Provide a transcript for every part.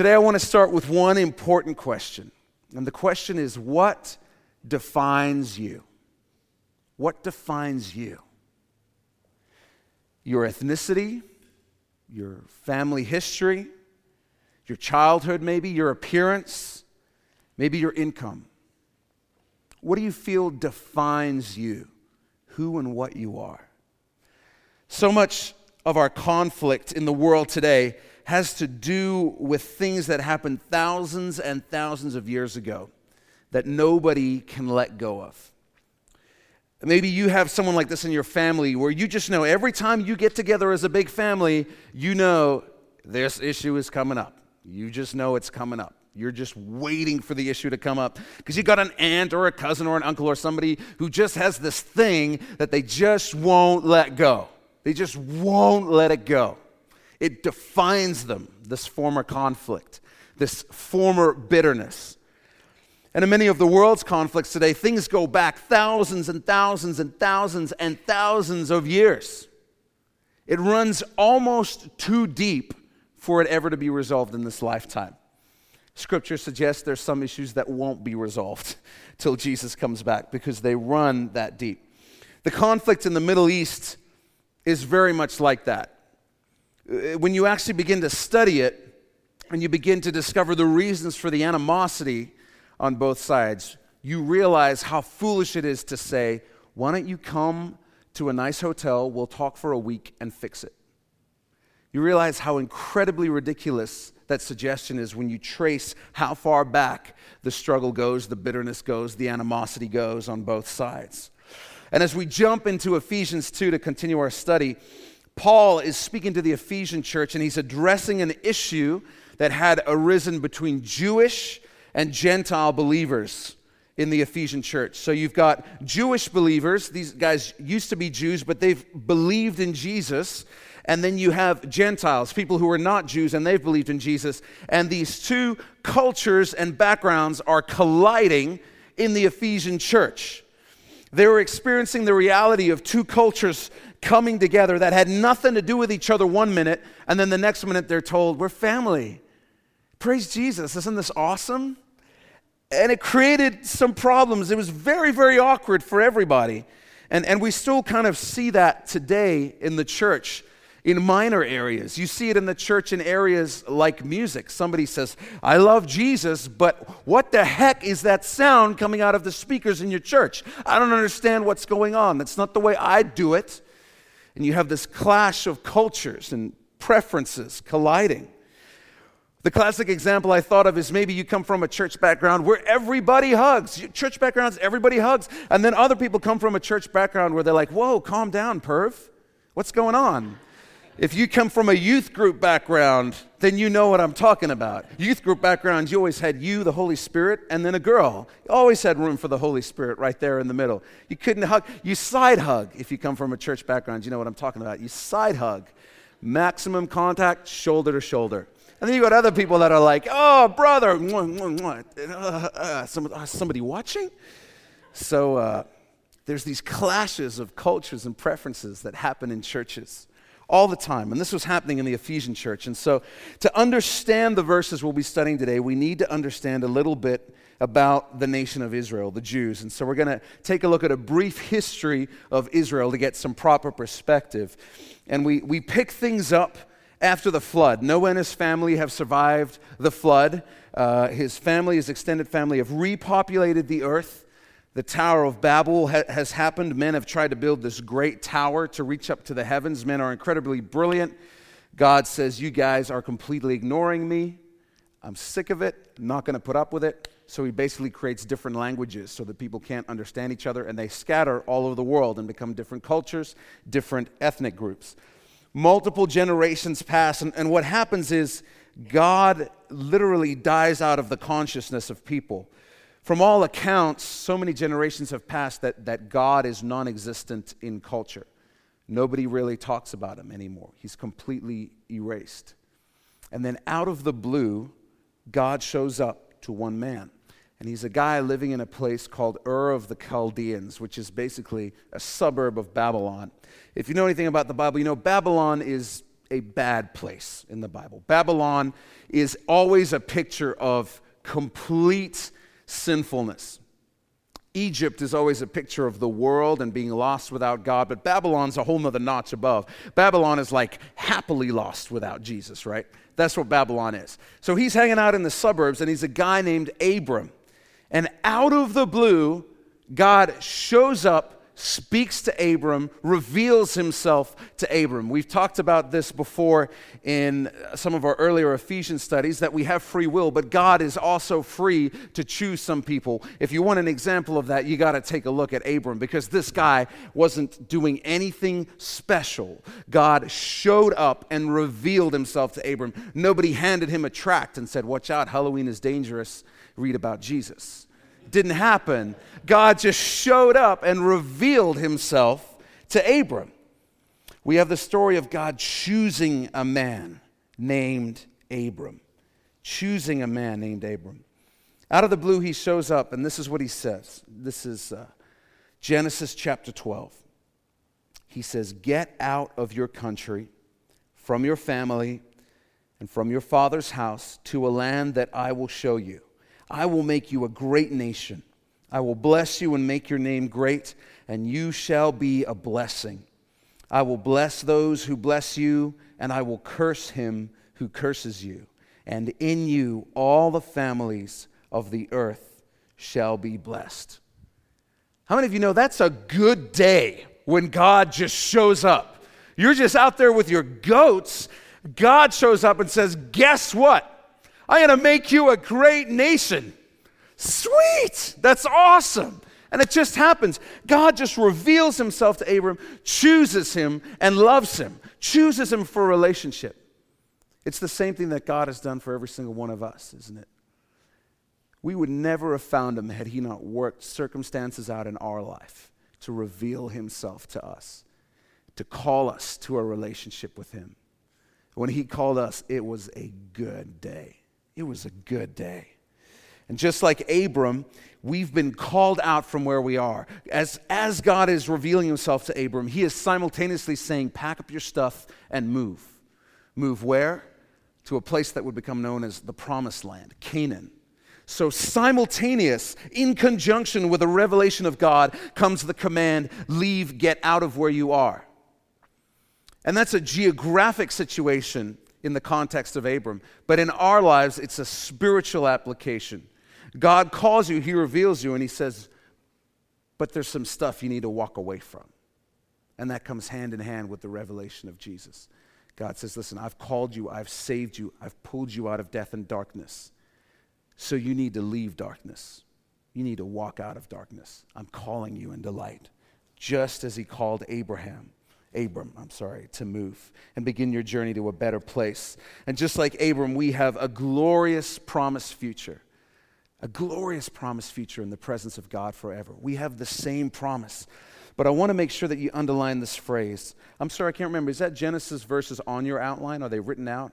Today I want to start with one important question. And the question is, what defines you? What defines you? Your ethnicity, your family history, your childhood maybe, your appearance, maybe your income. What do you feel defines you, who and what you are? So much of our conflict in the world today has to do with things that happened thousands and thousands of years ago that nobody can let go of. Maybe you have someone like this in your family where you just know every time you get together as a big family, you know this issue is coming up. You just know it's coming up. You're just waiting for the issue to come up because you got an aunt or a cousin or an uncle or somebody who just has this thing that they just won't let go. They just won't let it go. It defines them, this former conflict, this former bitterness. And in many of the world's conflicts today, things go back thousands and thousands and thousands and thousands of years. It runs almost too deep for it ever to be resolved in this lifetime. Scripture suggests there's some issues that won't be resolved till Jesus comes back because they run that deep. The conflict in the Middle East is very much like that. When you actually begin to study it and you begin to discover the reasons for the animosity on both sides, you realize how foolish it is to say, why don't you come to a nice hotel, we'll talk for a week and fix it. You realize how incredibly ridiculous that suggestion is when you trace how far back the struggle goes, the bitterness goes, the animosity goes on both sides. And as we jump into Ephesians 2 to continue our study, Paul is speaking to the Ephesian church and he's addressing an issue that had arisen between Jewish and Gentile believers in the Ephesian church. So you've got Jewish believers, these guys used to be Jews, but they've believed in Jesus. And then you have Gentiles, people who are not Jews, and they've believed in Jesus. And these two cultures and backgrounds are colliding in the Ephesian church. They were experiencing the reality of two cultures coming together that had nothing to do with each other one minute, and then the next minute they're told, we're family. Praise Jesus, isn't this awesome? And it created some problems. It was very, very awkward for everybody. And we still kind of see that today in the church. In minor areas. You see it in the church in areas like music. Somebody says, I love Jesus, but what the heck is that sound coming out of the speakers in your church? I don't understand what's going on. That's not the way I do it. And you have this clash of cultures and preferences colliding. The classic example I thought of is maybe you come from a church background where everybody hugs. Your church backgrounds, everybody hugs. And then other people come from a church background where they're like, whoa, calm down, perv. What's going on? If you come from a youth group background, then you know what I'm talking about. Youth group background, you always had you, the Holy Spirit, and then a girl. You always had room for the Holy Spirit right there in the middle. You couldn't hug. You side hug. If you come from a church background, you know what I'm talking about. You side hug. Maximum contact, shoulder to shoulder. And then you got other people that are like, oh, brother, somebody watching? So there's these clashes of cultures and preferences that happen in churches. All the time, and this was happening in the Ephesian church. And so to understand the verses we'll be studying today, we need to understand a little bit about the nation of Israel, the Jews. And so we're going to take a look at a brief history of Israel to get some proper perspective. And we pick things up after the flood. Noah and his family have survived the flood. His family, his extended family, have repopulated the earth. The Tower of Babel has happened. Men have tried to build this great tower to reach up to the heavens. Men are incredibly brilliant. God says, you guys are completely ignoring me. I'm sick of it. I'm not going to put up with it. So he basically creates different languages so that people can't understand each other, and they scatter all over the world and become different cultures, different ethnic groups. Multiple generations pass, and what happens is God literally dies out of the consciousness of people. From all accounts, so many generations have passed that God is non-existent in culture. Nobody really talks about him anymore. He's completely erased. And then out of the blue, God shows up to one man. And he's a guy living in a place called Ur of the Chaldeans, which is basically a suburb of Babylon. If you know anything about the Bible, you know Babylon is a bad place in the Bible. Babylon is always a picture of complete sinfulness. Egypt is always a picture of the world and being lost without God, but Babylon's a whole nother notch above. Babylon is like happily lost without Jesus, right? That's what Babylon is. So he's hanging out in the suburbs, and he's a guy named Abram. And out of the blue, God shows up, speaks to Abram, reveals himself to Abram. We've talked about this before in some of our earlier Ephesians studies, that we have free will, but God is also free to choose some people. If you want an example of that, you got to take a look at Abram, because this guy wasn't doing anything special. God showed up and revealed himself to Abram. Nobody handed him a tract and said, "Watch out, Halloween is dangerous. Read about Jesus." Didn't happen. God just showed up and revealed himself to Abram. We have the story of God choosing a man named Abram. Choosing a man named Abram. Out of the blue, he shows up, and this is what he says. This is Genesis chapter 12. He says, "Get out of your country, from your family, and from your father's house to a land that I will show you. I will make you a great nation. I will bless you and make your name great, and you shall be a blessing. I will bless those who bless you, and I will curse him who curses you. And in you all the families of the earth shall be blessed." How many of you know that's a good day when God just shows up? You're just out there with your goats. God shows up and says, "Guess what? I'm going to make you a great nation." Sweet! That's awesome. And it just happens. God just reveals himself to Abram, chooses him, and loves him. Chooses him for a relationship. It's the same thing that God has done for every single one of us, isn't it? We would never have found him had he not worked circumstances out in our life to reveal himself to us, to call us to a relationship with him. When he called us, it was a good day. It was a good day. And just like Abram, we've been called out from where we are. As God is revealing himself to Abram, he is simultaneously saying, "Pack up your stuff and move." Move where? To a place that would become known as the Promised Land, Canaan. So simultaneous, in conjunction with the revelation of God, comes the command, "Leave, get out of where you are." And that's a geographic situation in the context of Abram. But in our lives, it's a spiritual application. God calls you, he reveals you, and he says, "But there's some stuff you need to walk away from." And that comes hand in hand with the revelation of Jesus. God says, "Listen, I've called you, I've saved you, I've pulled you out of death and darkness. So you need to leave darkness. You need to walk out of darkness. I'm calling you into light." Just as he called Abram, to move and begin your journey to a better place. And just like Abram, we have a glorious promised future in the presence of God forever. We have the same promise. But I want to make sure that you underline this phrase. I'm sorry, I can't remember. Is that Genesis verses on your outline? Are they written out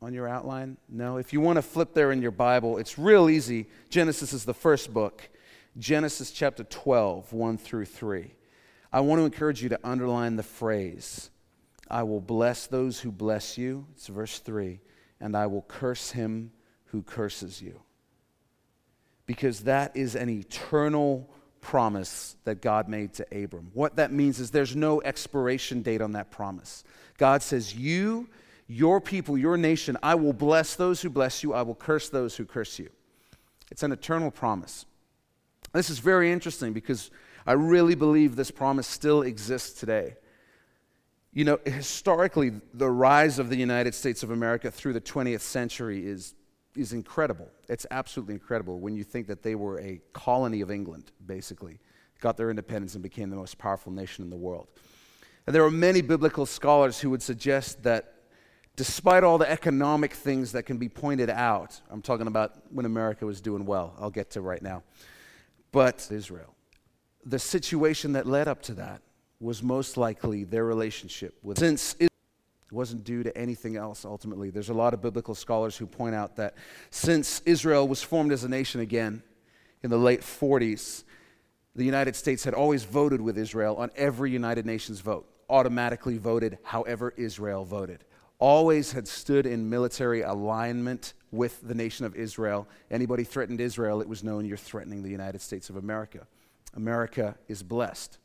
on your outline? No. If you want to flip there in your Bible, it's real easy. Genesis is the first book. Genesis chapter 12, 1 through 3. I want to encourage you to underline the phrase, "I will bless those who bless you," it's verse 3, "and I will curse him who curses you." Because that is an eternal promise that God made to Abram. What that means is there's no expiration date on that promise. God says, "You, your people, your nation, I will bless those who bless you, I will curse those who curse you." It's an eternal promise. This is very interesting because I really believe this promise still exists today. You know, historically, the rise of the United States of America through the 20th century is incredible. It's absolutely incredible when you think that they were a colony of England, basically. Got their independence and became the most powerful nation in the world. And there are many biblical scholars who would suggest that despite all the economic things that can be pointed out, I'm talking about when America was doing well, I'll get to right now, but Israel. The situation that led up to that was most likely their relationship with. Since it wasn't due to anything else ultimately, there's a lot of biblical scholars who point out that since Israel was formed as a nation again in the late 40s, the United States had always voted with Israel on every United Nations vote, automatically voted however Israel voted. always had stood in military alignment with the nation of Israel. Anybody threatened Israel, it was known, you're threatening the United States of America. America is blessed.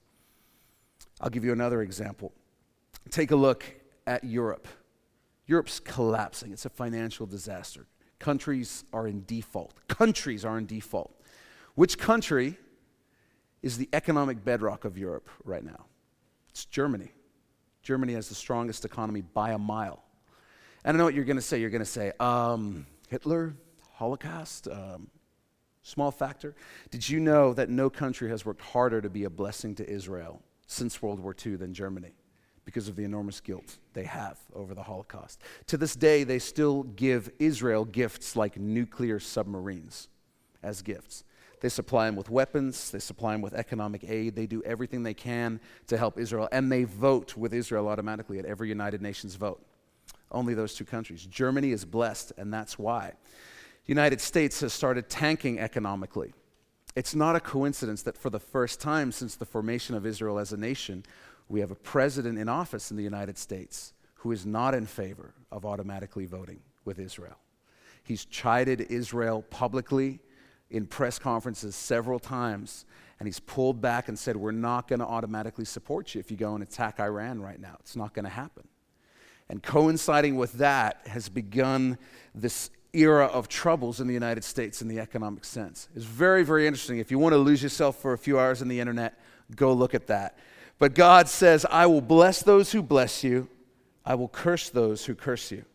I'll give you another example. Take a look at Europe. Europe's collapsing. It's a financial disaster. Countries are in default. Which country is the economic bedrock of Europe right now? It's Germany. Germany has the strongest economy by a mile. And I know what you're going to say. You're going to say, Hitler, Holocaust, small factor. Did you know that no country has worked harder to be a blessing to Israel since World War II than Germany, because of the enormous guilt they have over the Holocaust? To this day, they still give Israel gifts like nuclear submarines as gifts. They supply them with weapons, they supply them with economic aid, they do everything they can to help Israel, and they vote with Israel automatically at every United Nations vote. Only those two countries. Germany is blessed, and that's why. The United States has started tanking economically. It's not a coincidence that for the first time since the formation of Israel as a nation, we have a president in office in the United States who is not in favor of automatically voting with Israel. He's chided Israel publicly in press conferences several times, and he's pulled back and said, we're not going to automatically support you if you go and attack Iran right now. It's not going to happen. And coinciding with that has begun this era of troubles in the United States in the economic sense. It's very, very interesting. If you want to lose yourself for a few hours on the internet, go look at that. But God says, I will bless those who bless you. I will curse those who curse you.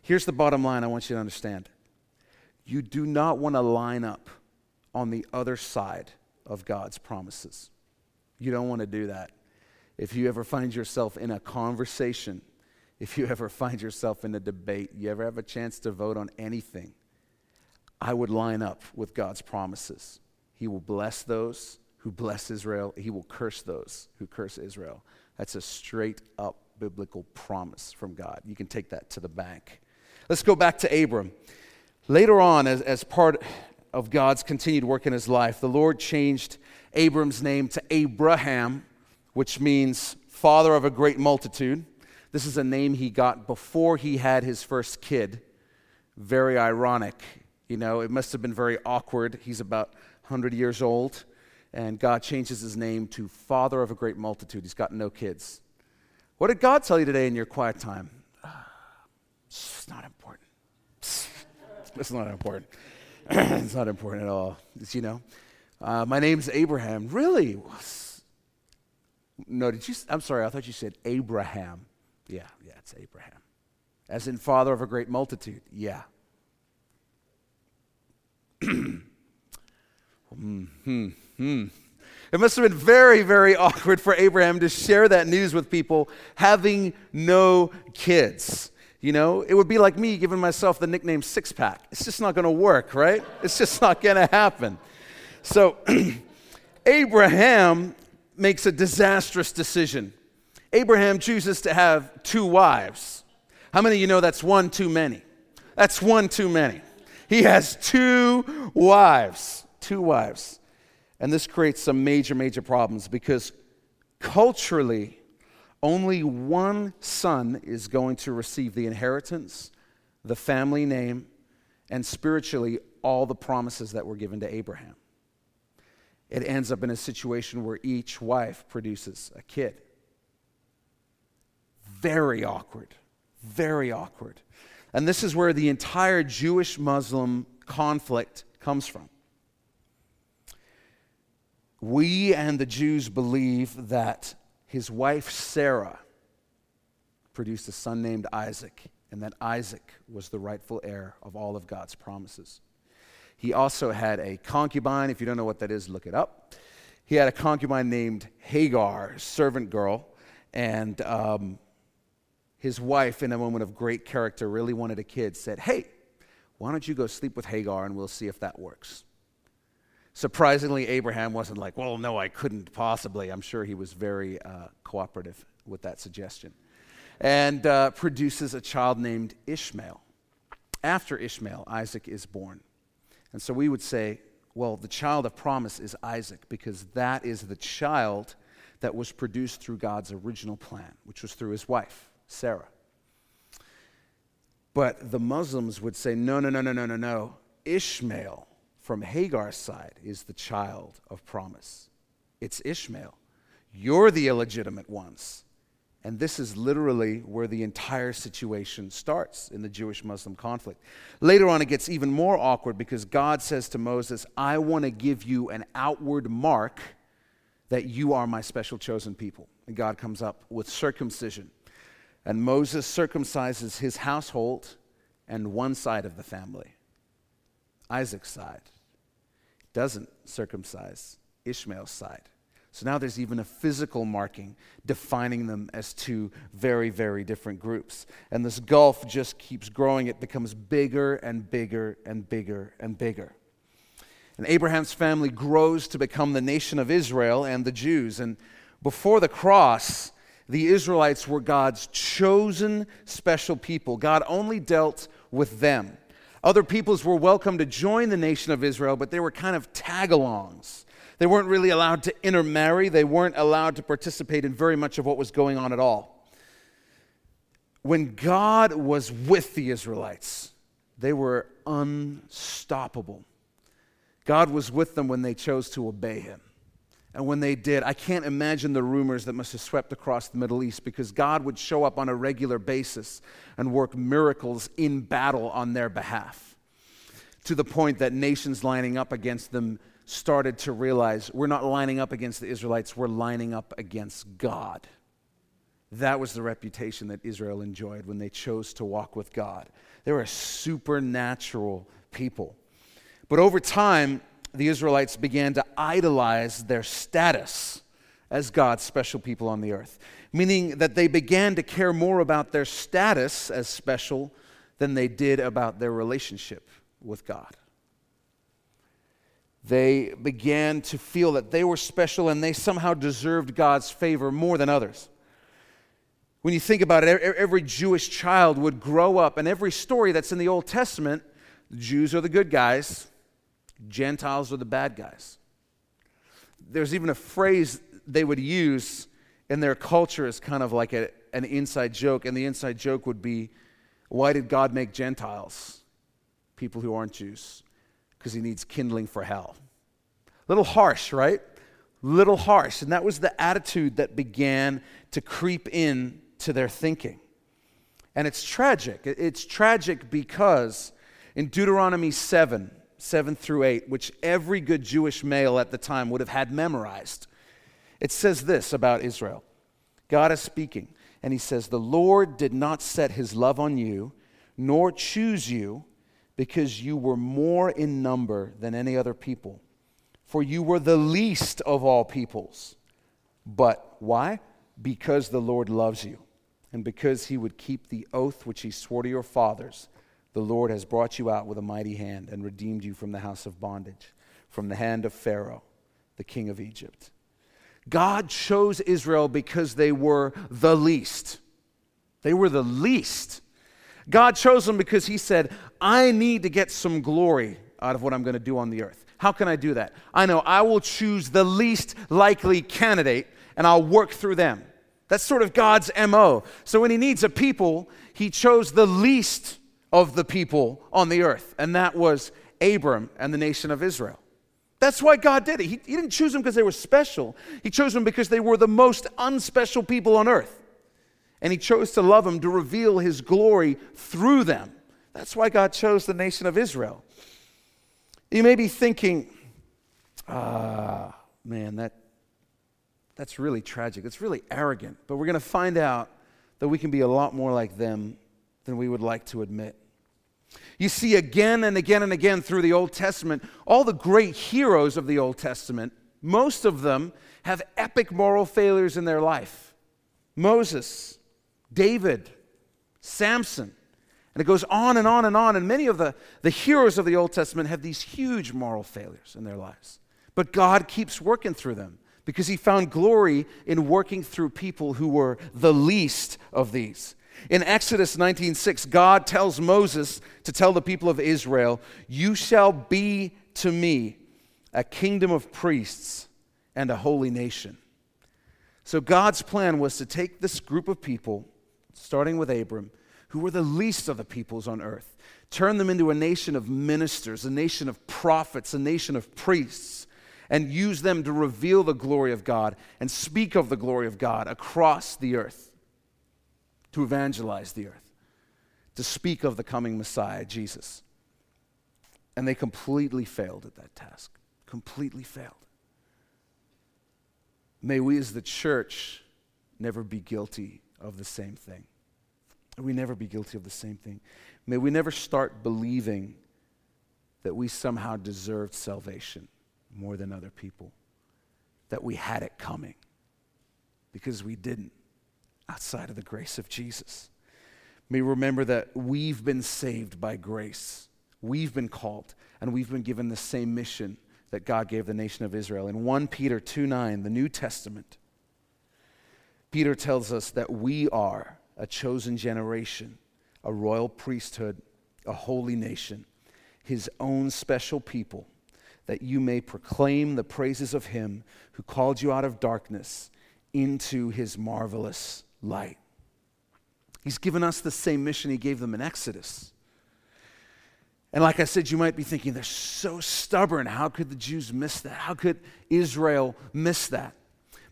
Here's the bottom line I want you to understand. You do not want to line up on the other side of God's promises. You don't want to do that. If you ever find yourself in a conversation, if you ever find yourself in a debate, you ever have a chance to vote on anything, I would line up with God's promises. He will bless those who bless Israel. He will curse those who curse Israel. That's a straight up biblical promise from God. You can take that to the bank. Let's go back to Abram. Later on, as part of God's continued work in his life, the Lord changed Abram's name to Abraham, which means father of a great multitude. This is a name he got before he had his first kid. Very ironic. You know, it must have been very awkward. He's about 100 years old, and God changes his name to father of a great multitude. He's got no kids. What did God tell you today in your quiet time? It's not important. It's not important. It's not important at all. It's, you know, my name's Abraham. Really? No, did you? I'm sorry. I thought you said Abraham. Yeah, it's Abraham. As in father of a great multitude. Yeah. It must have been very, very awkward for Abraham to share that news with people having no kids. You know, it would be like me giving myself the nickname Six Pack. It's just not going to work, right? It's just not going to happen. So Abraham makes a disastrous decision. Abraham chooses to have two wives. How many of you know that's one too many? That's one too many. He has two wives. And this creates some major, major problems because culturally, only one son is going to receive the inheritance, the family name, and spiritually all the promises that were given to Abraham. It ends up in a situation where each wife produces a kid. Very awkward. And this is where the entire Jewish-Muslim conflict comes from. We and the Jews believe that his wife Sarah produced a son named Isaac, and that Isaac was the rightful heir of all of God's promises. He also had a concubine. If you don't know what that is, look it up. He had a concubine named Hagar, servant girl, and his wife, in a moment of great character, really wanted a kid, said, hey, why don't you go sleep with Hagar and we'll see if that works. Surprisingly, Abraham wasn't like, well, no, I couldn't possibly. I'm sure he was very cooperative with that suggestion. And produces a child named Ishmael. After Ishmael, Isaac is born. And so we would say, well, the child of promise is Isaac because that is the child that was produced through God's original plan, which was through his wife, Sarah. But the Muslims would say, no. Ishmael from Hagar's side is the child of promise. It's Ishmael. You're the illegitimate ones. And this is literally where the entire situation starts in the Jewish-Muslim conflict. Later on, it gets even more awkward because God says to Moses, I want to give you an outward mark that you are my special chosen people. And God comes up with circumcision. And Moses circumcises his household and one side of the family, Isaac's side. Doesn't circumcise Ishmael's side. So now there's even a physical marking defining them as two very, very different groups. And this gulf just keeps growing. It becomes bigger and bigger and bigger and bigger. And Abraham's family grows to become the nation of Israel and the Jews. And before the cross, the Israelites were God's chosen special people. God only dealt with them. Other peoples were welcome to join the nation of Israel, but they were kind of tag-alongs. They weren't really allowed to intermarry. They weren't allowed to participate in very much of what was going on at all. When God was with the Israelites, they were unstoppable. God was with them when they chose to obey him. And when they did, I can't imagine the rumors that must have swept across the Middle East, because God would show up on a regular basis and work miracles in battle on their behalf, to the point that nations lining up against them started to realize, we're not lining up against the Israelites, we're lining up against God. That was the reputation that Israel enjoyed when they chose to walk with God. They were a supernatural people. But over time, the Israelites began to idolize their status as God's special people on the earth, meaning that they began to care more about their status as special than they did about their relationship with God. They began to feel that they were special and they somehow deserved God's favor more than others. When you think about it, every Jewish child would grow up, and every story that's in the Old Testament, Jews are the good guys, Gentiles are the bad guys. There's even a phrase they would use in their culture as kind of like an inside joke, and the inside joke would be, why did God make Gentiles, people who aren't Jews? Because he needs kindling for hell. Little harsh, right? Little harsh. And that was the attitude that began to creep in to their thinking. And it's tragic. It's tragic because in Deuteronomy 7 through 8, which every good Jewish male at the time would have had memorized, it says this about Israel. God is speaking, and he says, the Lord did not set his love on you, nor choose you, because you were more in number than any other people. For you were the least of all peoples. But why? Because the Lord loves you, and because he would keep the oath which he swore to your fathers. The Lord has brought you out with a mighty hand and redeemed you from the house of bondage, from the hand of Pharaoh, the king of Egypt. God chose Israel because they were the least. They were the least. God chose them because he said, I need to get some glory out of what I'm going to do on the earth. How can I do that? I know I will choose the least likely candidate and I'll work through them. That's sort of God's MO. So when he needs a people, he chose the least of the people on the earth. And that was Abram and the nation of Israel. That's why God did it. He didn't choose them because they were special. He chose them because they were the most unspecial people on earth. And he chose to love them, to reveal his glory through them. That's why God chose the nation of Israel. You may be thinking, man, that's really tragic. It's really arrogant. But we're going to find out that we can be a lot more like them than we would like to admit. You see, again and again and again through the Old Testament, all the great heroes of the Old Testament, most of them have epic moral failures in their life. Moses, David, Samson, and it goes on and on and on, and many of the heroes of the Old Testament have these huge moral failures in their lives. But God keeps working through them because he found glory in working through people who were the least of these. In Exodus 19:6, God tells Moses to tell the people of Israel, you shall be to me a kingdom of priests and a holy nation. So God's plan was to take this group of people, starting with Abram, who were the least of the peoples on earth. Turn them into a nation of ministers, a nation of prophets, a nation of priests, and use them to reveal the glory of God and speak of the glory of God across the earth, to evangelize the earth, to speak of the coming Messiah, Jesus. And they completely failed at that task, completely failed. May we as the church never be guilty of the same thing. We never be guilty of the same thing. May we never start believing that we somehow deserved salvation more than other people, that we had it coming, because we didn't, outside of the grace of Jesus. May we remember that we've been saved by grace. We've been called, and we've been given the same mission that God gave the nation of Israel. In 1 Peter 2:9, the New Testament, Peter tells us that we are a chosen generation, a royal priesthood, a holy nation, his own special people, that you may proclaim the praises of him who called you out of darkness into his marvelous light. He's given us the same mission he gave them in Exodus. And like I said, you might be thinking, they're so stubborn. How could the Jews miss that? How could Israel miss that?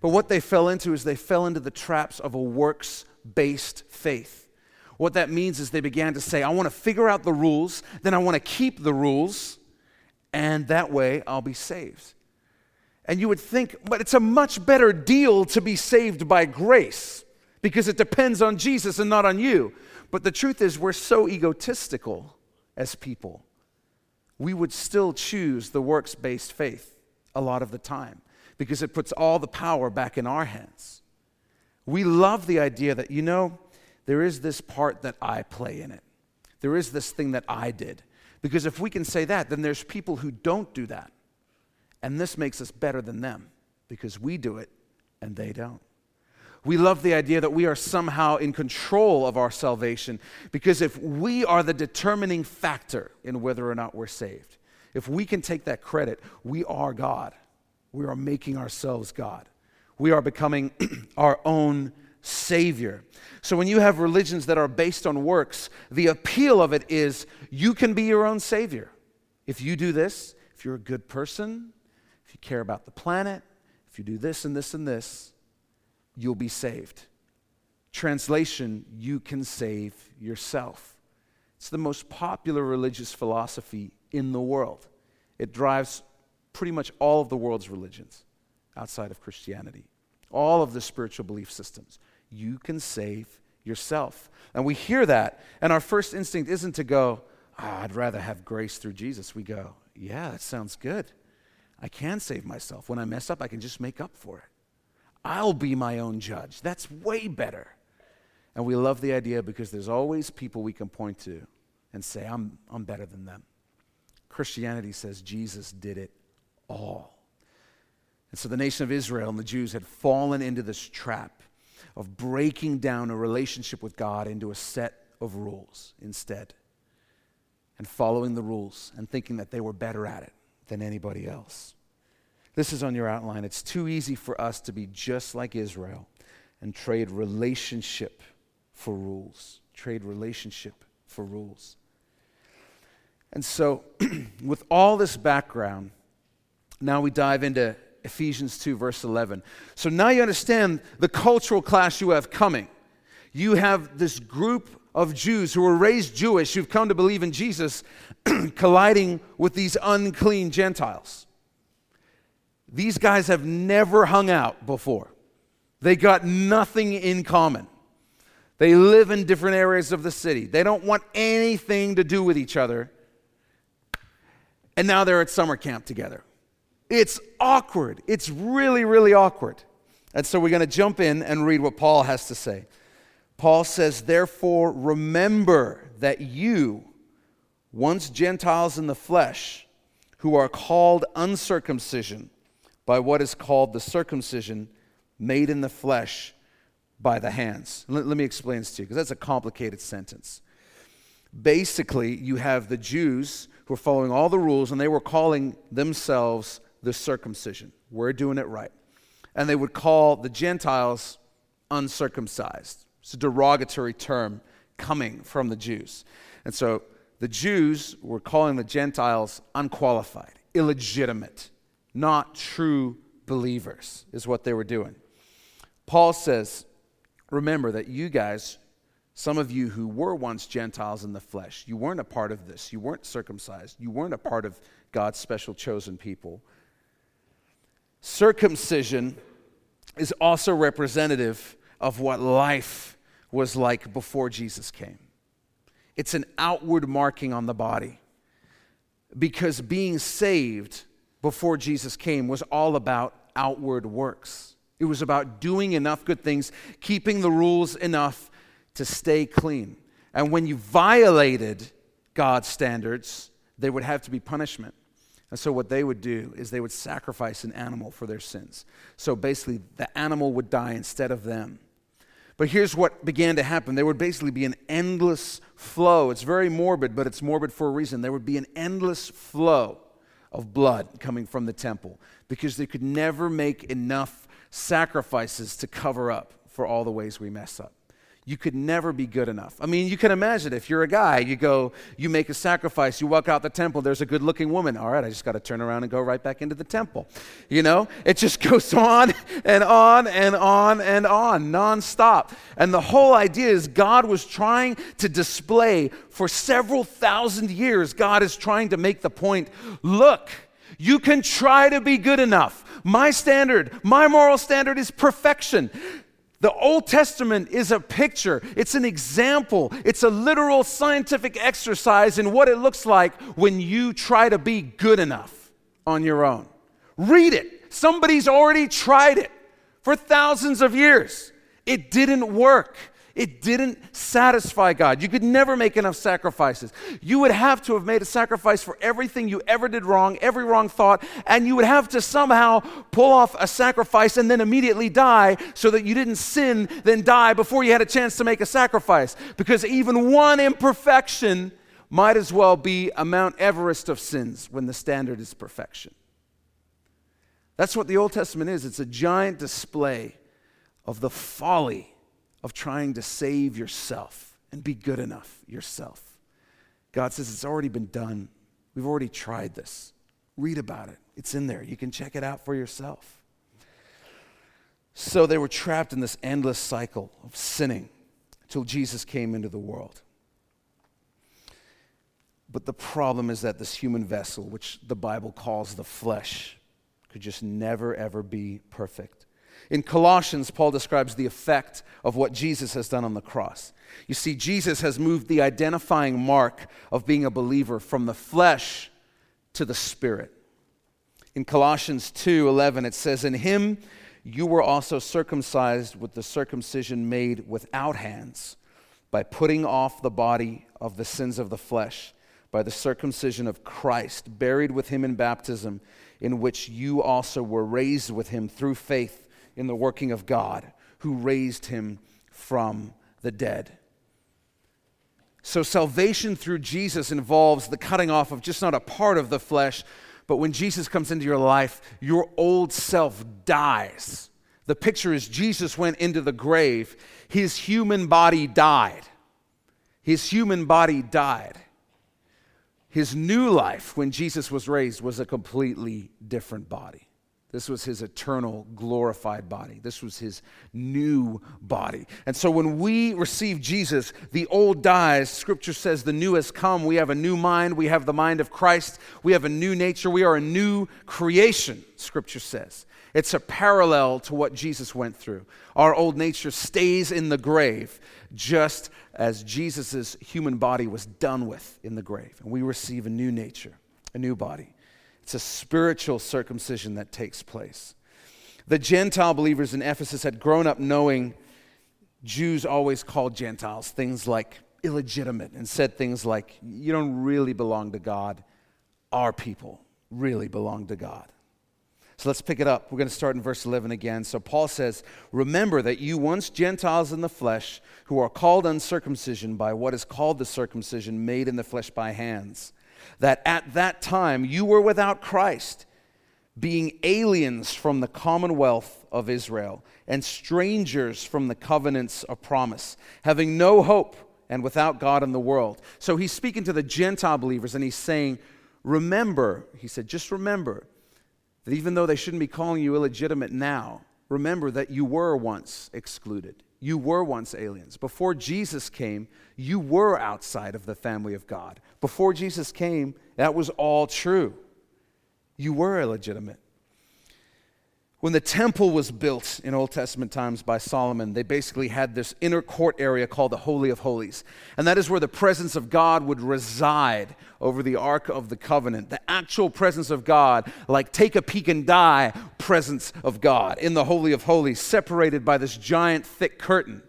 But what they fell into is they fell into the traps of a works-based faith. What that means is they began to say, I want to figure out the rules, then I want to keep the rules, and that way I'll be saved. And you would think, but it's a much better deal to be saved by grace because it depends on Jesus and not on you. But the truth is, we're so egotistical as people. We would still choose the works-based faith a lot of the time because it puts all the power back in our hands. We love the idea that, you know, there is this part that I play in it. There is this thing that I did. Because if we can say that, then there's people who don't do that. And this makes us better than them because we do it and they don't. We love the idea that we are somehow in control of our salvation because if we are the determining factor in whether or not we're saved, if we can take that credit, we are God. We are making ourselves God. We are becoming our own Savior. So when you have religions that are based on works, the appeal of it is you can be your own Savior. If you do this, if you're a good person, if you care about the planet, if you do this and this and this, you'll be saved. Translation, you can save yourself. It's the most popular religious philosophy in the world. It drives pretty much all of the world's religions outside of Christianity. All of the spiritual belief systems. You can save yourself. And we hear that, and our first instinct isn't to go, I'd rather have grace through Jesus. We go, yeah, that sounds good. I can save myself. When I mess up, I can just make up for it. I'll be my own judge. That's way better. And we love the idea because there's always people we can point to and say, I'm better than them. Christianity says Jesus did it all. And so the nation of Israel and the Jews had fallen into this trap of breaking down a relationship with God into a set of rules instead, and following the rules and thinking that they were better at it than anybody else. This is on your outline. It's too easy for us to be just like Israel and trade relationship for rules. Trade relationship for rules. And so with all this background, now we dive into Ephesians 2, verse 11. So now you understand the cultural clash you have coming. You have this group of Jews who were raised Jewish, who've come to believe in Jesus, colliding with these unclean Gentiles. These guys have never hung out before. They got nothing in common. They live in different areas of the city. They don't want anything to do with each other. And now they're at summer camp together. It's awkward. It's really, really awkward. And so we're going to jump in and read what Paul has to say. Paul says, therefore, remember that you, once Gentiles in the flesh, who are called uncircumcision by what is called the circumcision made in the flesh by the hands. Let me explain this to you because that's a complicated sentence. Basically, you have the Jews who are following all the rules and they were calling themselves the circumcision. We're doing it right. And they would call the Gentiles uncircumcised. It's a derogatory term coming from the Jews. And so the Jews were calling the Gentiles unqualified, illegitimate, not true believers is what they were doing. Paul says, remember that you guys, some of you who were once Gentiles in the flesh, you weren't a part of this. You weren't circumcised. You weren't a part of God's special chosen people. Circumcision is also representative of what life was like before Jesus came. It's an outward marking on the body, because being saved before Jesus came was all about outward works. It was about doing enough good things, keeping the rules enough to stay clean. And when you violated God's standards, there would have to be punishment. And so what they would do is they would sacrifice an animal for their sins. So basically, the animal would die instead of them. But here's what began to happen. There would basically be an endless flow. It's very morbid, but it's morbid for a reason. There would be an endless flow of blood coming from the temple because they could never make enough sacrifices to cover up for all the ways we mess up. You could never be good enough. I mean, you can imagine if you're a guy, you go, you make a sacrifice, you walk out the temple, there's a good-looking woman. All right, I just got to turn around and go right back into the temple. You know, it just goes on and on and on and on, nonstop. And the whole idea is God was trying to display for several thousand years, God is trying to make the point, look, you can try to be good enough. My standard, my moral standard is perfection. The Old Testament is a picture, it's an example, it's a literal scientific exercise in what it looks like when you try to be good enough on your own. Read it. Somebody's already tried it for thousands of years. It didn't work. It didn't satisfy God. You could never make enough sacrifices. You would have to have made a sacrifice for everything you ever did wrong, every wrong thought, and you would have to somehow pull off a sacrifice and then immediately die so that you didn't sin, then die before you had a chance to make a sacrifice. Because even one imperfection might as well be a Mount Everest of sins when the standard is perfection. That's what the Old Testament is. It's a giant display of the folly of trying to save yourself and be good enough yourself. God says it's already been done. We've already tried this. Read about it. It's in there. You can check it out for yourself. So they were trapped in this endless cycle of sinning until Jesus came into the world. But the problem is that this human vessel, which the Bible calls the flesh, could just never, ever be perfect. In Colossians, Paul describes the effect of what Jesus has done on the cross. You see, Jesus has moved the identifying mark of being a believer from the flesh to the spirit. In Colossians 2:11, it says, "In him you were also circumcised with the circumcision made without hands, by putting off the body of the sins of the flesh, by the circumcision of Christ, buried with him in baptism, in which you also were raised with him through faith in the working of God, who raised him from the dead." So salvation through Jesus involves the cutting off of just not a part of the flesh, but when Jesus comes into your life, your old self dies. The picture is Jesus went into the grave. His human body died. His human body died. His new life, when Jesus was raised, was a completely different body. This was his eternal, glorified body. This was his new body. And so when we receive Jesus, the old dies. Scripture says the new has come. We have a new mind. We have the mind of Christ. We have a new nature. We are a new creation, Scripture says. It's a parallel to what Jesus went through. Our old nature stays in the grave, just as Jesus' human body was done with in the grave. And we receive a new nature, a new body. It's a spiritual circumcision that takes place. The Gentile believers in Ephesus had grown up knowing Jews always called Gentiles things like illegitimate and said things like, you don't really belong to God. Our people really belong to God. So let's pick it up. We're going to start in verse 11 again. So Paul says, remember that you once Gentiles in the flesh who are called uncircumcision by what is called the circumcision made in the flesh by hands, that at that time you were without Christ, being aliens from the commonwealth of Israel and strangers from the covenants of promise, having no hope and without God in the world. So he's speaking to the Gentile believers, and he's saying, remember, he said, just remember that even though they shouldn't be calling you illegitimate now, remember that you were once excluded. You were once aliens. Before Jesus came, you were outside of the family of God. Before Jesus came, that was all true. You were illegitimate. When the temple was built in Old Testament times by Solomon, they basically had this inner court area called the Holy of Holies. And that is where the presence of God would reside over the Ark of the Covenant. The actual presence of God, like take a peek and die presence of God in the Holy of Holies, separated by this giant thick curtain.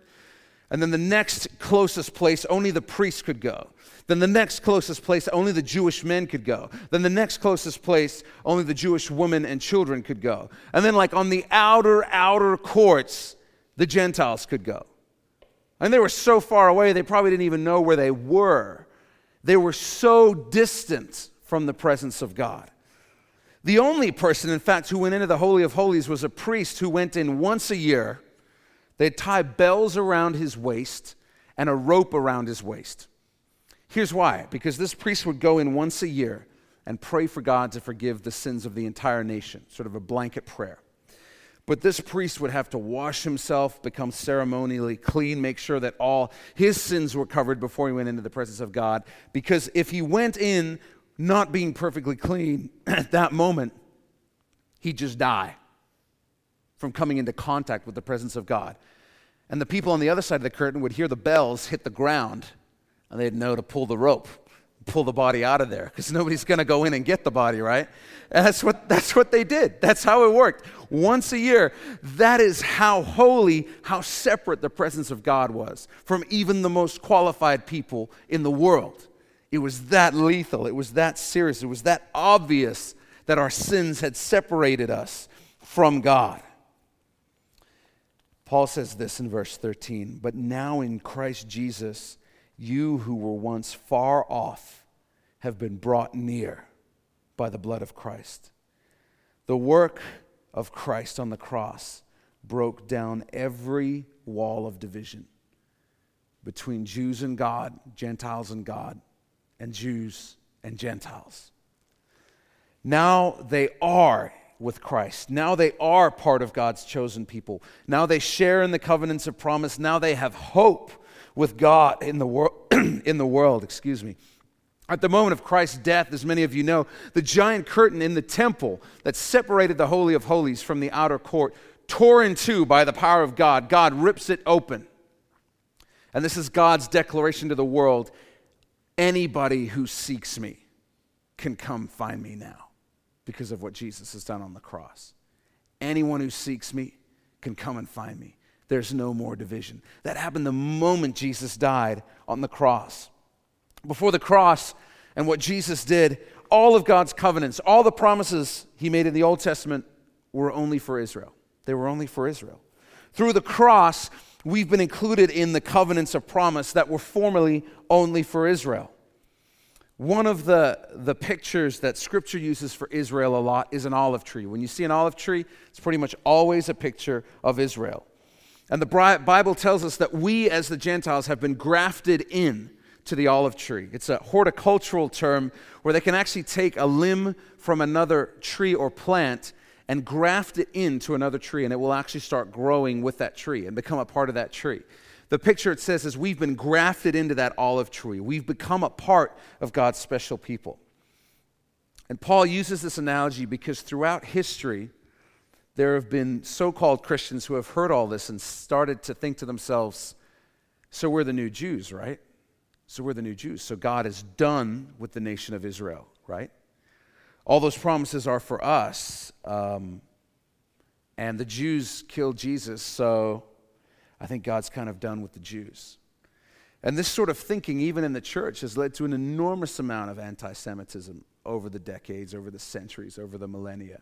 And then the next closest place, only the priests could go. Then the next closest place, only the Jewish men could go. Then the next closest place, only the Jewish women and children could go. And then like on the outer courts, the Gentiles could go. And they were so far away, they probably didn't even know where they were. They were so distant from the presence of God. The only person, in fact, who went into the Holy of Holies was a priest who went in once a year. They'd tie bells around his waist and a rope around his waist. Here's why. Because this priest would go in once a year and pray for God to forgive the sins of the entire nation, sort of a blanket prayer. But this priest would have to wash himself, become ceremonially clean, make sure that all his sins were covered before he went into the presence of God. Because if he went in not being perfectly clean at that moment, he'd just die from coming into contact with the presence of God. And the people on the other side of the curtain would hear the bells hit the ground, and they'd know to pull the rope, pull the body out of there, because nobody's going to go in and get the body, right? And that's what they did. That's how it worked. Once a year, that is how holy, how separate the presence of God was from even the most qualified people in the world. It was that lethal. It was that serious. It was that obvious that our sins had separated us from God. Paul says this in verse 13, "But now in Christ Jesus, you who were once far off have been brought near by the blood of Christ. The work of Christ on the cross broke down every wall of division between Jews and God, Gentiles and God, and Jews and Gentiles. Now they are with Christ. Now they are part of God's chosen people. Now they share in the covenants of promise. Now they have hope with God in the world, At the moment of Christ's death, as many of you know, the giant curtain in the temple that separated the Holy of Holies from the outer court tore in two by the power of God. God rips it open. And this is God's declaration to the world: anybody who seeks me can come find me now, because of what Jesus has done on the cross. Anyone who seeks me can come and find me. There's no more division. That happened the moment Jesus died on the cross. Before the cross and what Jesus did, all of God's covenants, all the promises he made in the Old Testament were only for Israel. They were only for Israel. Through the cross, we've been included in the covenants of promise that were formerly only for Israel. One of the pictures that Scripture uses for Israel a lot is an olive tree. When you see an olive tree, it's pretty much always a picture of Israel. And the Bible tells us that we as the Gentiles have been grafted in to the olive tree. It's a horticultural term where they can actually take a limb from another tree or plant and graft it into another tree, and it will actually start growing with that tree and become a part of that tree. The picture it says is we've been grafted into that olive tree. We've become a part of God's special people. And Paul uses this analogy because throughout history, there have been so-called Christians who have heard all this and started to think to themselves, so we're the new Jews, right? So we're the new Jews. So God is done with the nation of Israel, right? All those promises are for us. And the Jews killed Jesus, so I think God's kind of done with the Jews. And this sort of thinking, even in the church, has led to an enormous amount of anti-Semitism over the decades, over the centuries, over the millennia,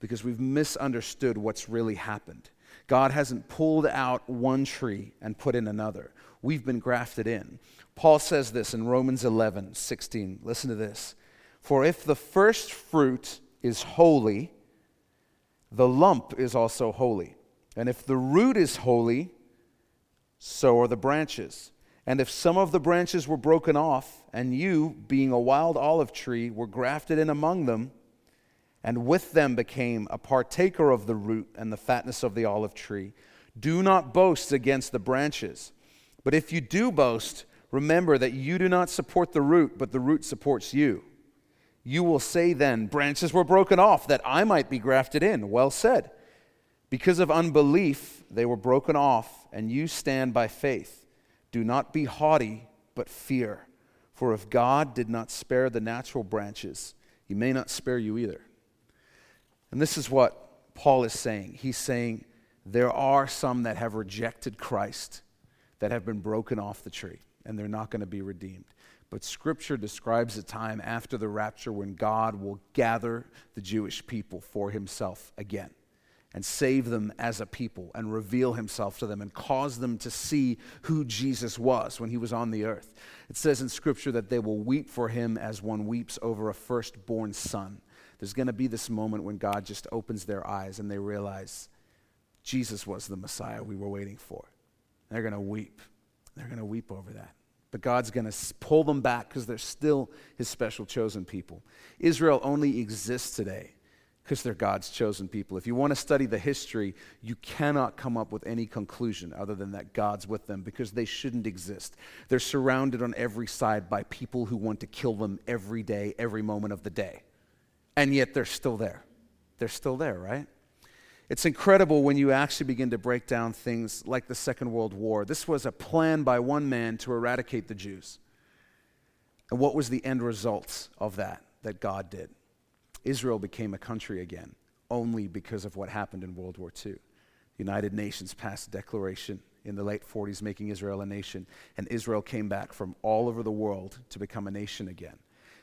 because we've misunderstood what's really happened. God hasn't pulled out one tree and put in another. We've been grafted in. Paul says this in Romans 11:16. Listen to this. For if the first fruit is holy, the lump is also holy. And if the root is holy, so are the branches. And if some of the branches were broken off, and you, being a wild olive tree, were grafted in among them, and with them became a partaker of the root and the fatness of the olive tree, do not boast against the branches. But if you do boast, remember that you do not support the root, but the root supports you. You will say then, branches were broken off, that I might be grafted in. Well said. Because of unbelief, they were broken off, and you stand by faith. Do not be haughty, but fear. For if God did not spare the natural branches, he may not spare you either. And this is what Paul is saying. He's saying there are some that have rejected Christ, that have been broken off the tree, and they're not going to be redeemed. But Scripture describes a time after the rapture when God will gather the Jewish people for himself again, and save them as a people, and reveal himself to them, and cause them to see who Jesus was when he was on the earth. It says in Scripture that they will weep for him as one weeps over a firstborn son. There's going to be this moment when God just opens their eyes and they realize Jesus was the Messiah we were waiting for. They're going to weep. They're going to weep over that. But God's going to pull them back because they're still his special chosen people. Israel only exists today because they're God's chosen people. If you want to study the history, you cannot come up with any conclusion other than that God's with them, because they shouldn't exist. They're surrounded on every side by people who want to kill them every day, every moment of the day. And yet they're still there. They're still there, right? It's incredible when you actually begin to break down things like the Second World War. This was a plan by one man to eradicate the Jews. And what was the end result of that God did? Israel became a country again, only because of what happened in World War II. The United Nations passed a declaration in the late 40s making Israel a nation, and Israel came back from all over the world to become a nation again.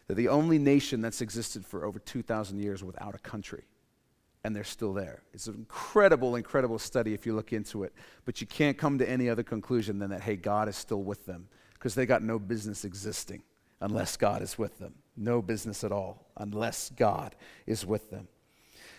They're the only nation that's existed for over 2,000 years without a country. And they're still there. It's an incredible, incredible study if you look into it. But you can't come to any other conclusion than that, hey, God is still with them, because they got no business existing unless God is with them. No business at all unless God is with them.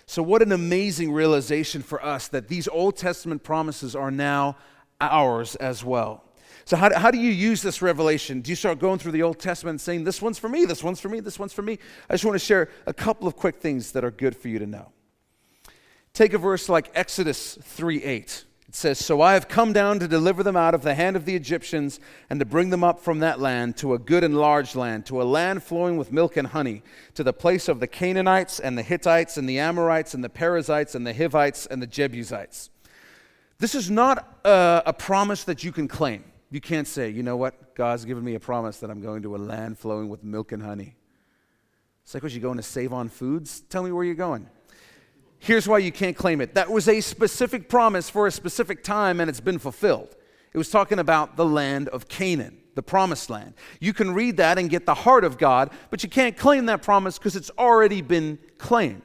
So what an amazing realization for us that these Old Testament promises are now ours as well. So how do you use this revelation? Do you start going through the Old Testament and saying, this one's for me, this one's for me, this one's for me? I just want to share a couple of quick things that are good for you to know. Take a verse like Exodus 3:8. It says, so I have come down to deliver them out of the hand of the Egyptians and to bring them up from that land to a good and large land, to a land flowing with milk and honey, to the place of the Canaanites and the Hittites and the Amorites and the Perizzites and the Hivites and the Jebusites. This is not a promise that you can claim. You can't say, you know what, God's given me a promise that I'm going to a land flowing with milk and honey. It's like, what, you going to Save On Foods? Tell me where you're going. Here's why you can't claim it. That was a specific promise for a specific time, and it's been fulfilled. It was talking about the land of Canaan, the promised land. You can read that and get the heart of God, but you can't claim that promise because it's already been claimed.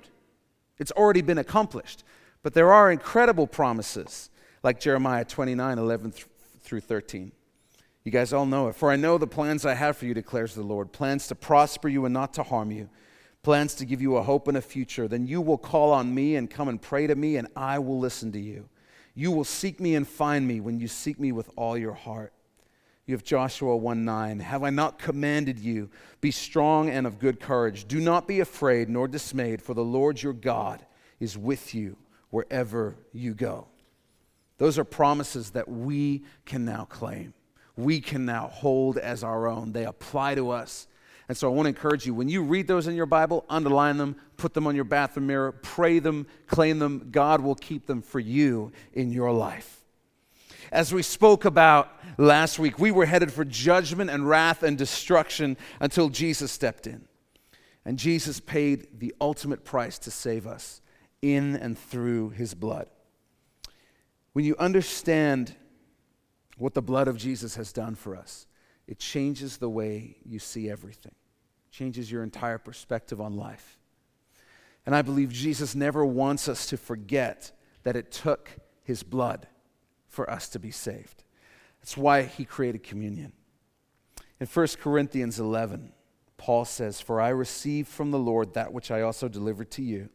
It's already been accomplished. But there are incredible promises, like Jeremiah 29:11 through 13. You guys all know it. For I know the plans I have for you, declares the Lord, plans to prosper you and not to harm you, plans to give you a hope and a future. Then you will call on me and come and pray to me, and I will listen to you. You will seek me and find me when you seek me with all your heart. You have Joshua 1:9. Have I not commanded you? Be strong and of good courage. Do not be afraid nor dismayed, for the Lord your God is with you wherever you go. Those are promises that we can now claim. We can now hold as our own. They apply to us. And so I want to encourage you, when you read those in your Bible, underline them, put them on your bathroom mirror, pray them, claim them. God will keep them for you in your life. As we spoke about last week, we were headed for judgment and wrath and destruction until Jesus stepped in. And Jesus paid the ultimate price to save us in and through his blood. When you understand what the blood of Jesus has done for us, it changes the way you see everything. Changes your entire perspective on life. And I believe Jesus never wants us to forget that it took his blood for us to be saved. That's why he created communion. In 1 Corinthians 11, Paul says, for I received from the Lord that which I also delivered to you,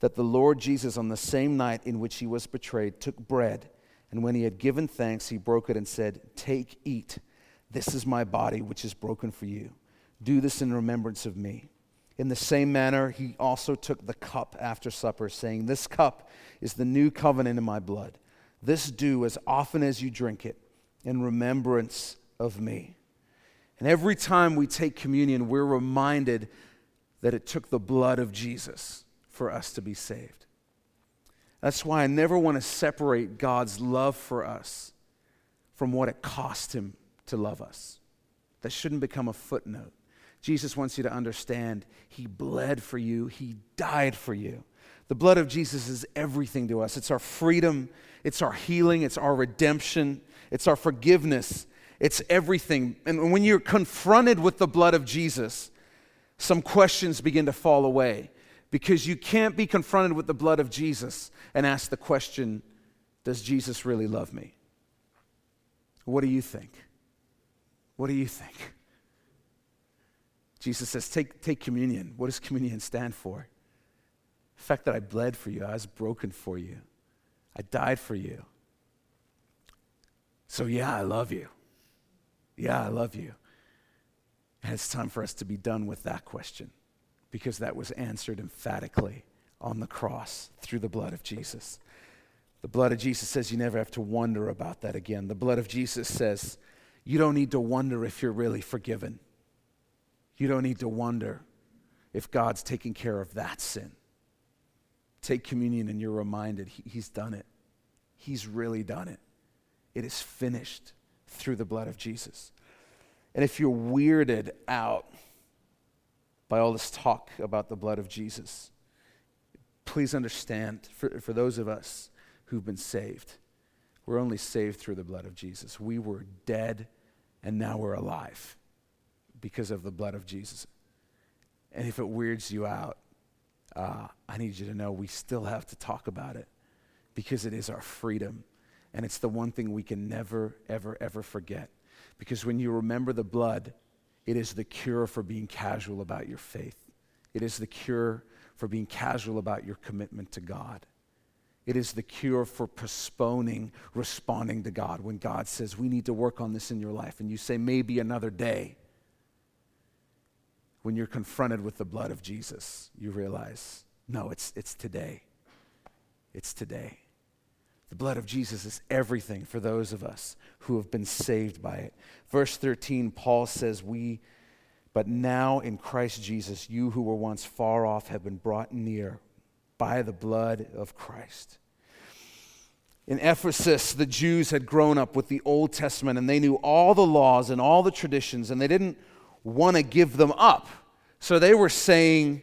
that the Lord Jesus on the same night in which he was betrayed took bread, and when he had given thanks, he broke it and said, take, eat. This is my body, which is broken for you. Do this in remembrance of me. In the same manner, he also took the cup after supper, saying, this cup is the new covenant in my blood. This do as often as you drink it in remembrance of me. And every time we take communion, we're reminded that it took the blood of Jesus for us to be saved. That's why I never want to separate God's love for us from what it cost him to love us. That shouldn't become a footnote. Jesus wants you to understand he bled for you. He died for you. The blood of Jesus is everything to us. It's our freedom. It's our healing. It's our redemption. It's our forgiveness. It's everything. And when you're confronted with the blood of Jesus, some questions begin to fall away, because you can't be confronted with the blood of Jesus and ask the question, does Jesus really love me? What do you think? What do you think? Jesus says, take communion. What does communion stand for? The fact that I bled for you, I was broken for you, I died for you. So yeah, I love you. Yeah, I love you. And it's time for us to be done with that question, because that was answered emphatically on the cross through the blood of Jesus. The blood of Jesus says you never have to wonder about that again. The blood of Jesus says you don't need to wonder if you're really forgiven. You don't need to wonder if God's taking care of that sin. Take communion and you're reminded he's done it. He's really done it. It is finished through the blood of Jesus. And if you're weirded out by all this talk about the blood of Jesus, please understand, for those of us who've been saved, we're only saved through the blood of Jesus. We were dead and now we're alive because of the blood of Jesus. And if it weirds you out, I need you to know we still have to talk about it, because it is our freedom. And it's the one thing we can never, ever, ever forget. Because when you remember the blood, it is the cure for being casual about your faith. It is the cure for being casual about your commitment to God. It is the cure for postponing responding to God. When God says, we need to work on this in your life, and you say, maybe another day. When you're confronted with the blood of Jesus, you realize, no, it's today. It's today. The blood of Jesus is everything for those of us who have been saved by it. Verse 13, Paul says, but now in Christ Jesus, you who were once far off have been brought near by the blood of Christ. In Ephesus, the Jews had grown up with the Old Testament, and they knew all the laws and all the traditions, and they didn't want to give them up. So they were saying,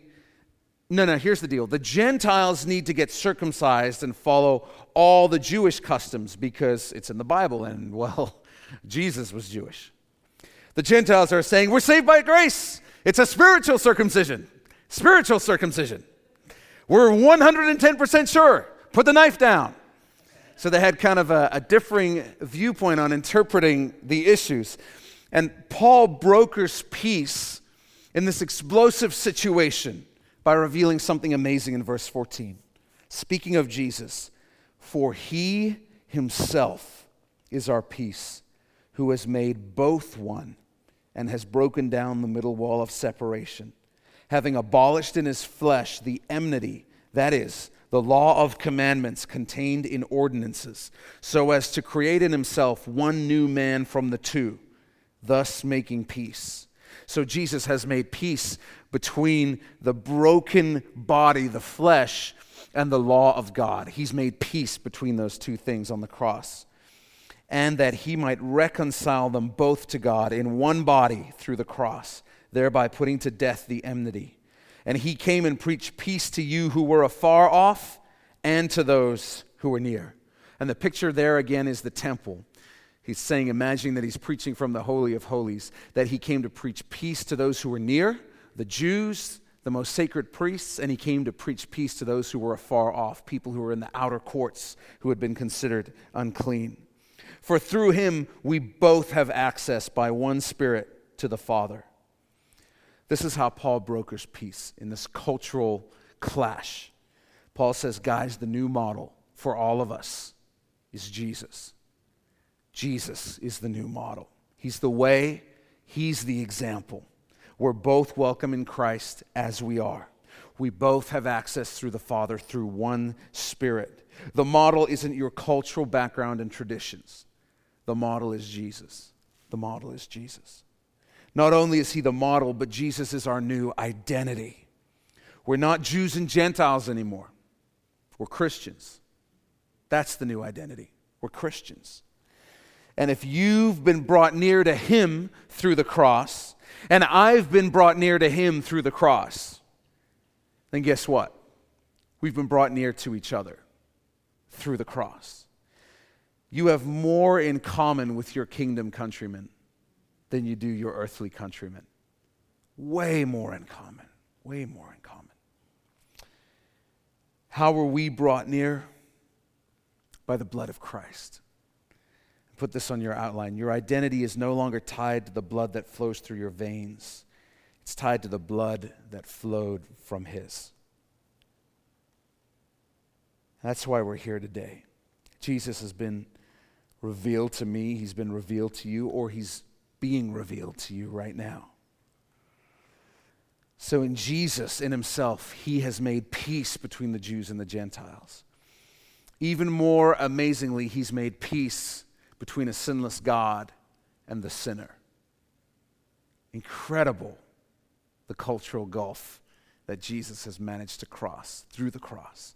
no, here's the deal. The Gentiles need to get circumcised and follow all the Jewish customs because it's in the Bible, and, well, Jesus was Jewish. The Gentiles are saying, we're saved by grace. It's a spiritual circumcision. Spiritual circumcision. We're 110% sure. Put the knife down. So they had kind of a differing viewpoint on interpreting the issues. And Paul brokers peace in this explosive situation by revealing something amazing in verse 14. Speaking of Jesus, for he himself is our peace, who has made both one and has broken down the middle wall of separation, having abolished in his flesh the enmity, that is, the law of commandments contained in ordinances, so as to create in himself one new man from the two, thus making peace. So Jesus has made peace between the broken body, the flesh, and the law of God. He's made peace between those two things on the cross. And that he might reconcile them both to God in one body through the cross, thereby putting to death the enmity. And he came and preached peace to you who were afar off and to those who were near. And the picture there again is the temple. He's saying, imagining that he's preaching from the Holy of Holies, that he came to preach peace to those who were near, the Jews, the most sacred priests, and he came to preach peace to those who were afar off, people who were in the outer courts who had been considered unclean. For through him we both have access by one Spirit to the Father. This is how Paul brokers peace in this cultural clash. Paul says, guys, the new model for all of us is Jesus. Jesus is the new model. He's the way. He's the example. We're both welcome in Christ as we are. We both have access through the Father through one Spirit. The model isn't your cultural background and traditions. The model is Jesus. The model is Jesus. Not only is he the model, but Jesus is our new identity. We're not Jews and Gentiles anymore. We're Christians. That's the new identity. We're Christians. And if you've been brought near to him through the cross, and I've been brought near to him through the cross, then guess what? We've been brought near to each other through the cross. You have more in common with your kingdom countrymen than you do your earthly countrymen. Way more in common. Way more in common. How were we brought near? By the blood of Christ. Put this on your outline. Your identity is no longer tied to the blood that flows through your veins. It's tied to the blood that flowed from his. That's why we're here today. Jesus has been revealed to me. He's been revealed to you, or he's being revealed to you right now. So in Jesus, in himself, he has made peace between the Jews and the Gentiles. Even more amazingly, he's made peace between a sinless God and the sinner. Incredible, the cultural gulf that Jesus has managed to cross through the cross.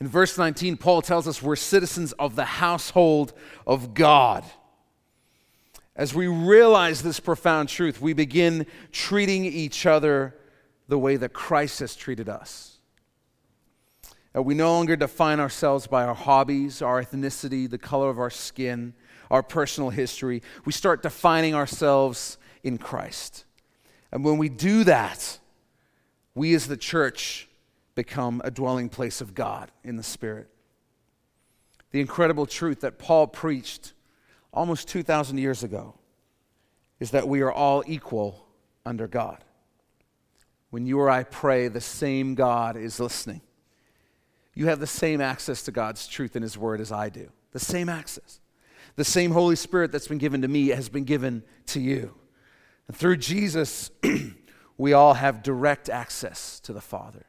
In verse 19, Paul tells us we're citizens of the household of God. As we realize this profound truth, we begin treating each other the way that Christ has treated us. And we no longer define ourselves by our hobbies, our ethnicity, the color of our skin, our personal history. We start defining ourselves in Christ. And when we do that, we as the church become a dwelling place of God in the Spirit. The incredible truth that Paul preached almost 2,000 years ago is that we are all equal under God. When you or I pray, the same God is listening. You have the same access to God's truth and his word as I do. The same access. The same Holy Spirit that's been given to me has been given to you. And through Jesus, we all have direct access to the Father.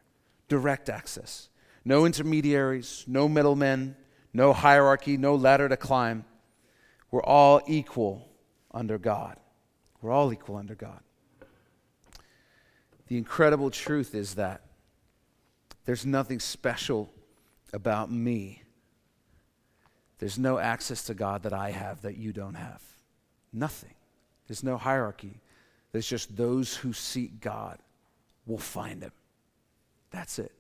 Direct access. No intermediaries, no middlemen, no hierarchy, no ladder to climb. We're all equal under God. We're all equal under God. The incredible truth is that there's nothing special about me. There's no access to God that I have that you don't have. Nothing. There's no hierarchy. There's just those who seek God will find him. That's it.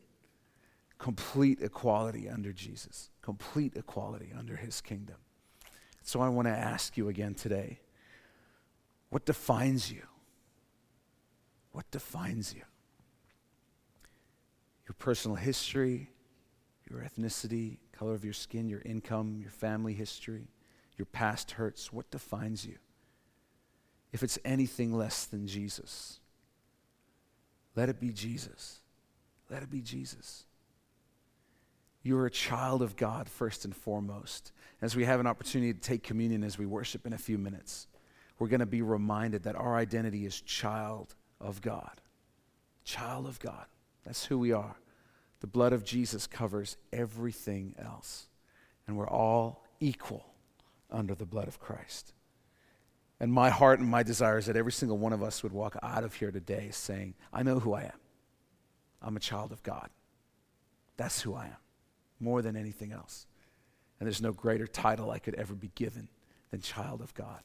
Complete equality under Jesus. Complete equality under his kingdom. So I want to ask you again today, what defines you? What defines you? Your personal history, your ethnicity, color of your skin, your income, your family history, your past hurts. What defines you? If it's anything less than Jesus, let it be Jesus. Let it be Jesus. You are a child of God first and foremost. As we have an opportunity to take communion as we worship in a few minutes, we're going to be reminded that our identity is child of God. Child of God. That's who we are. The blood of Jesus covers everything else. And we're all equal under the blood of Christ. And my heart and my desire is that every single one of us would walk out of here today saying, I know who I am. I'm a child of God. That's who I am, more than anything else. And there's no greater title I could ever be given than child of God.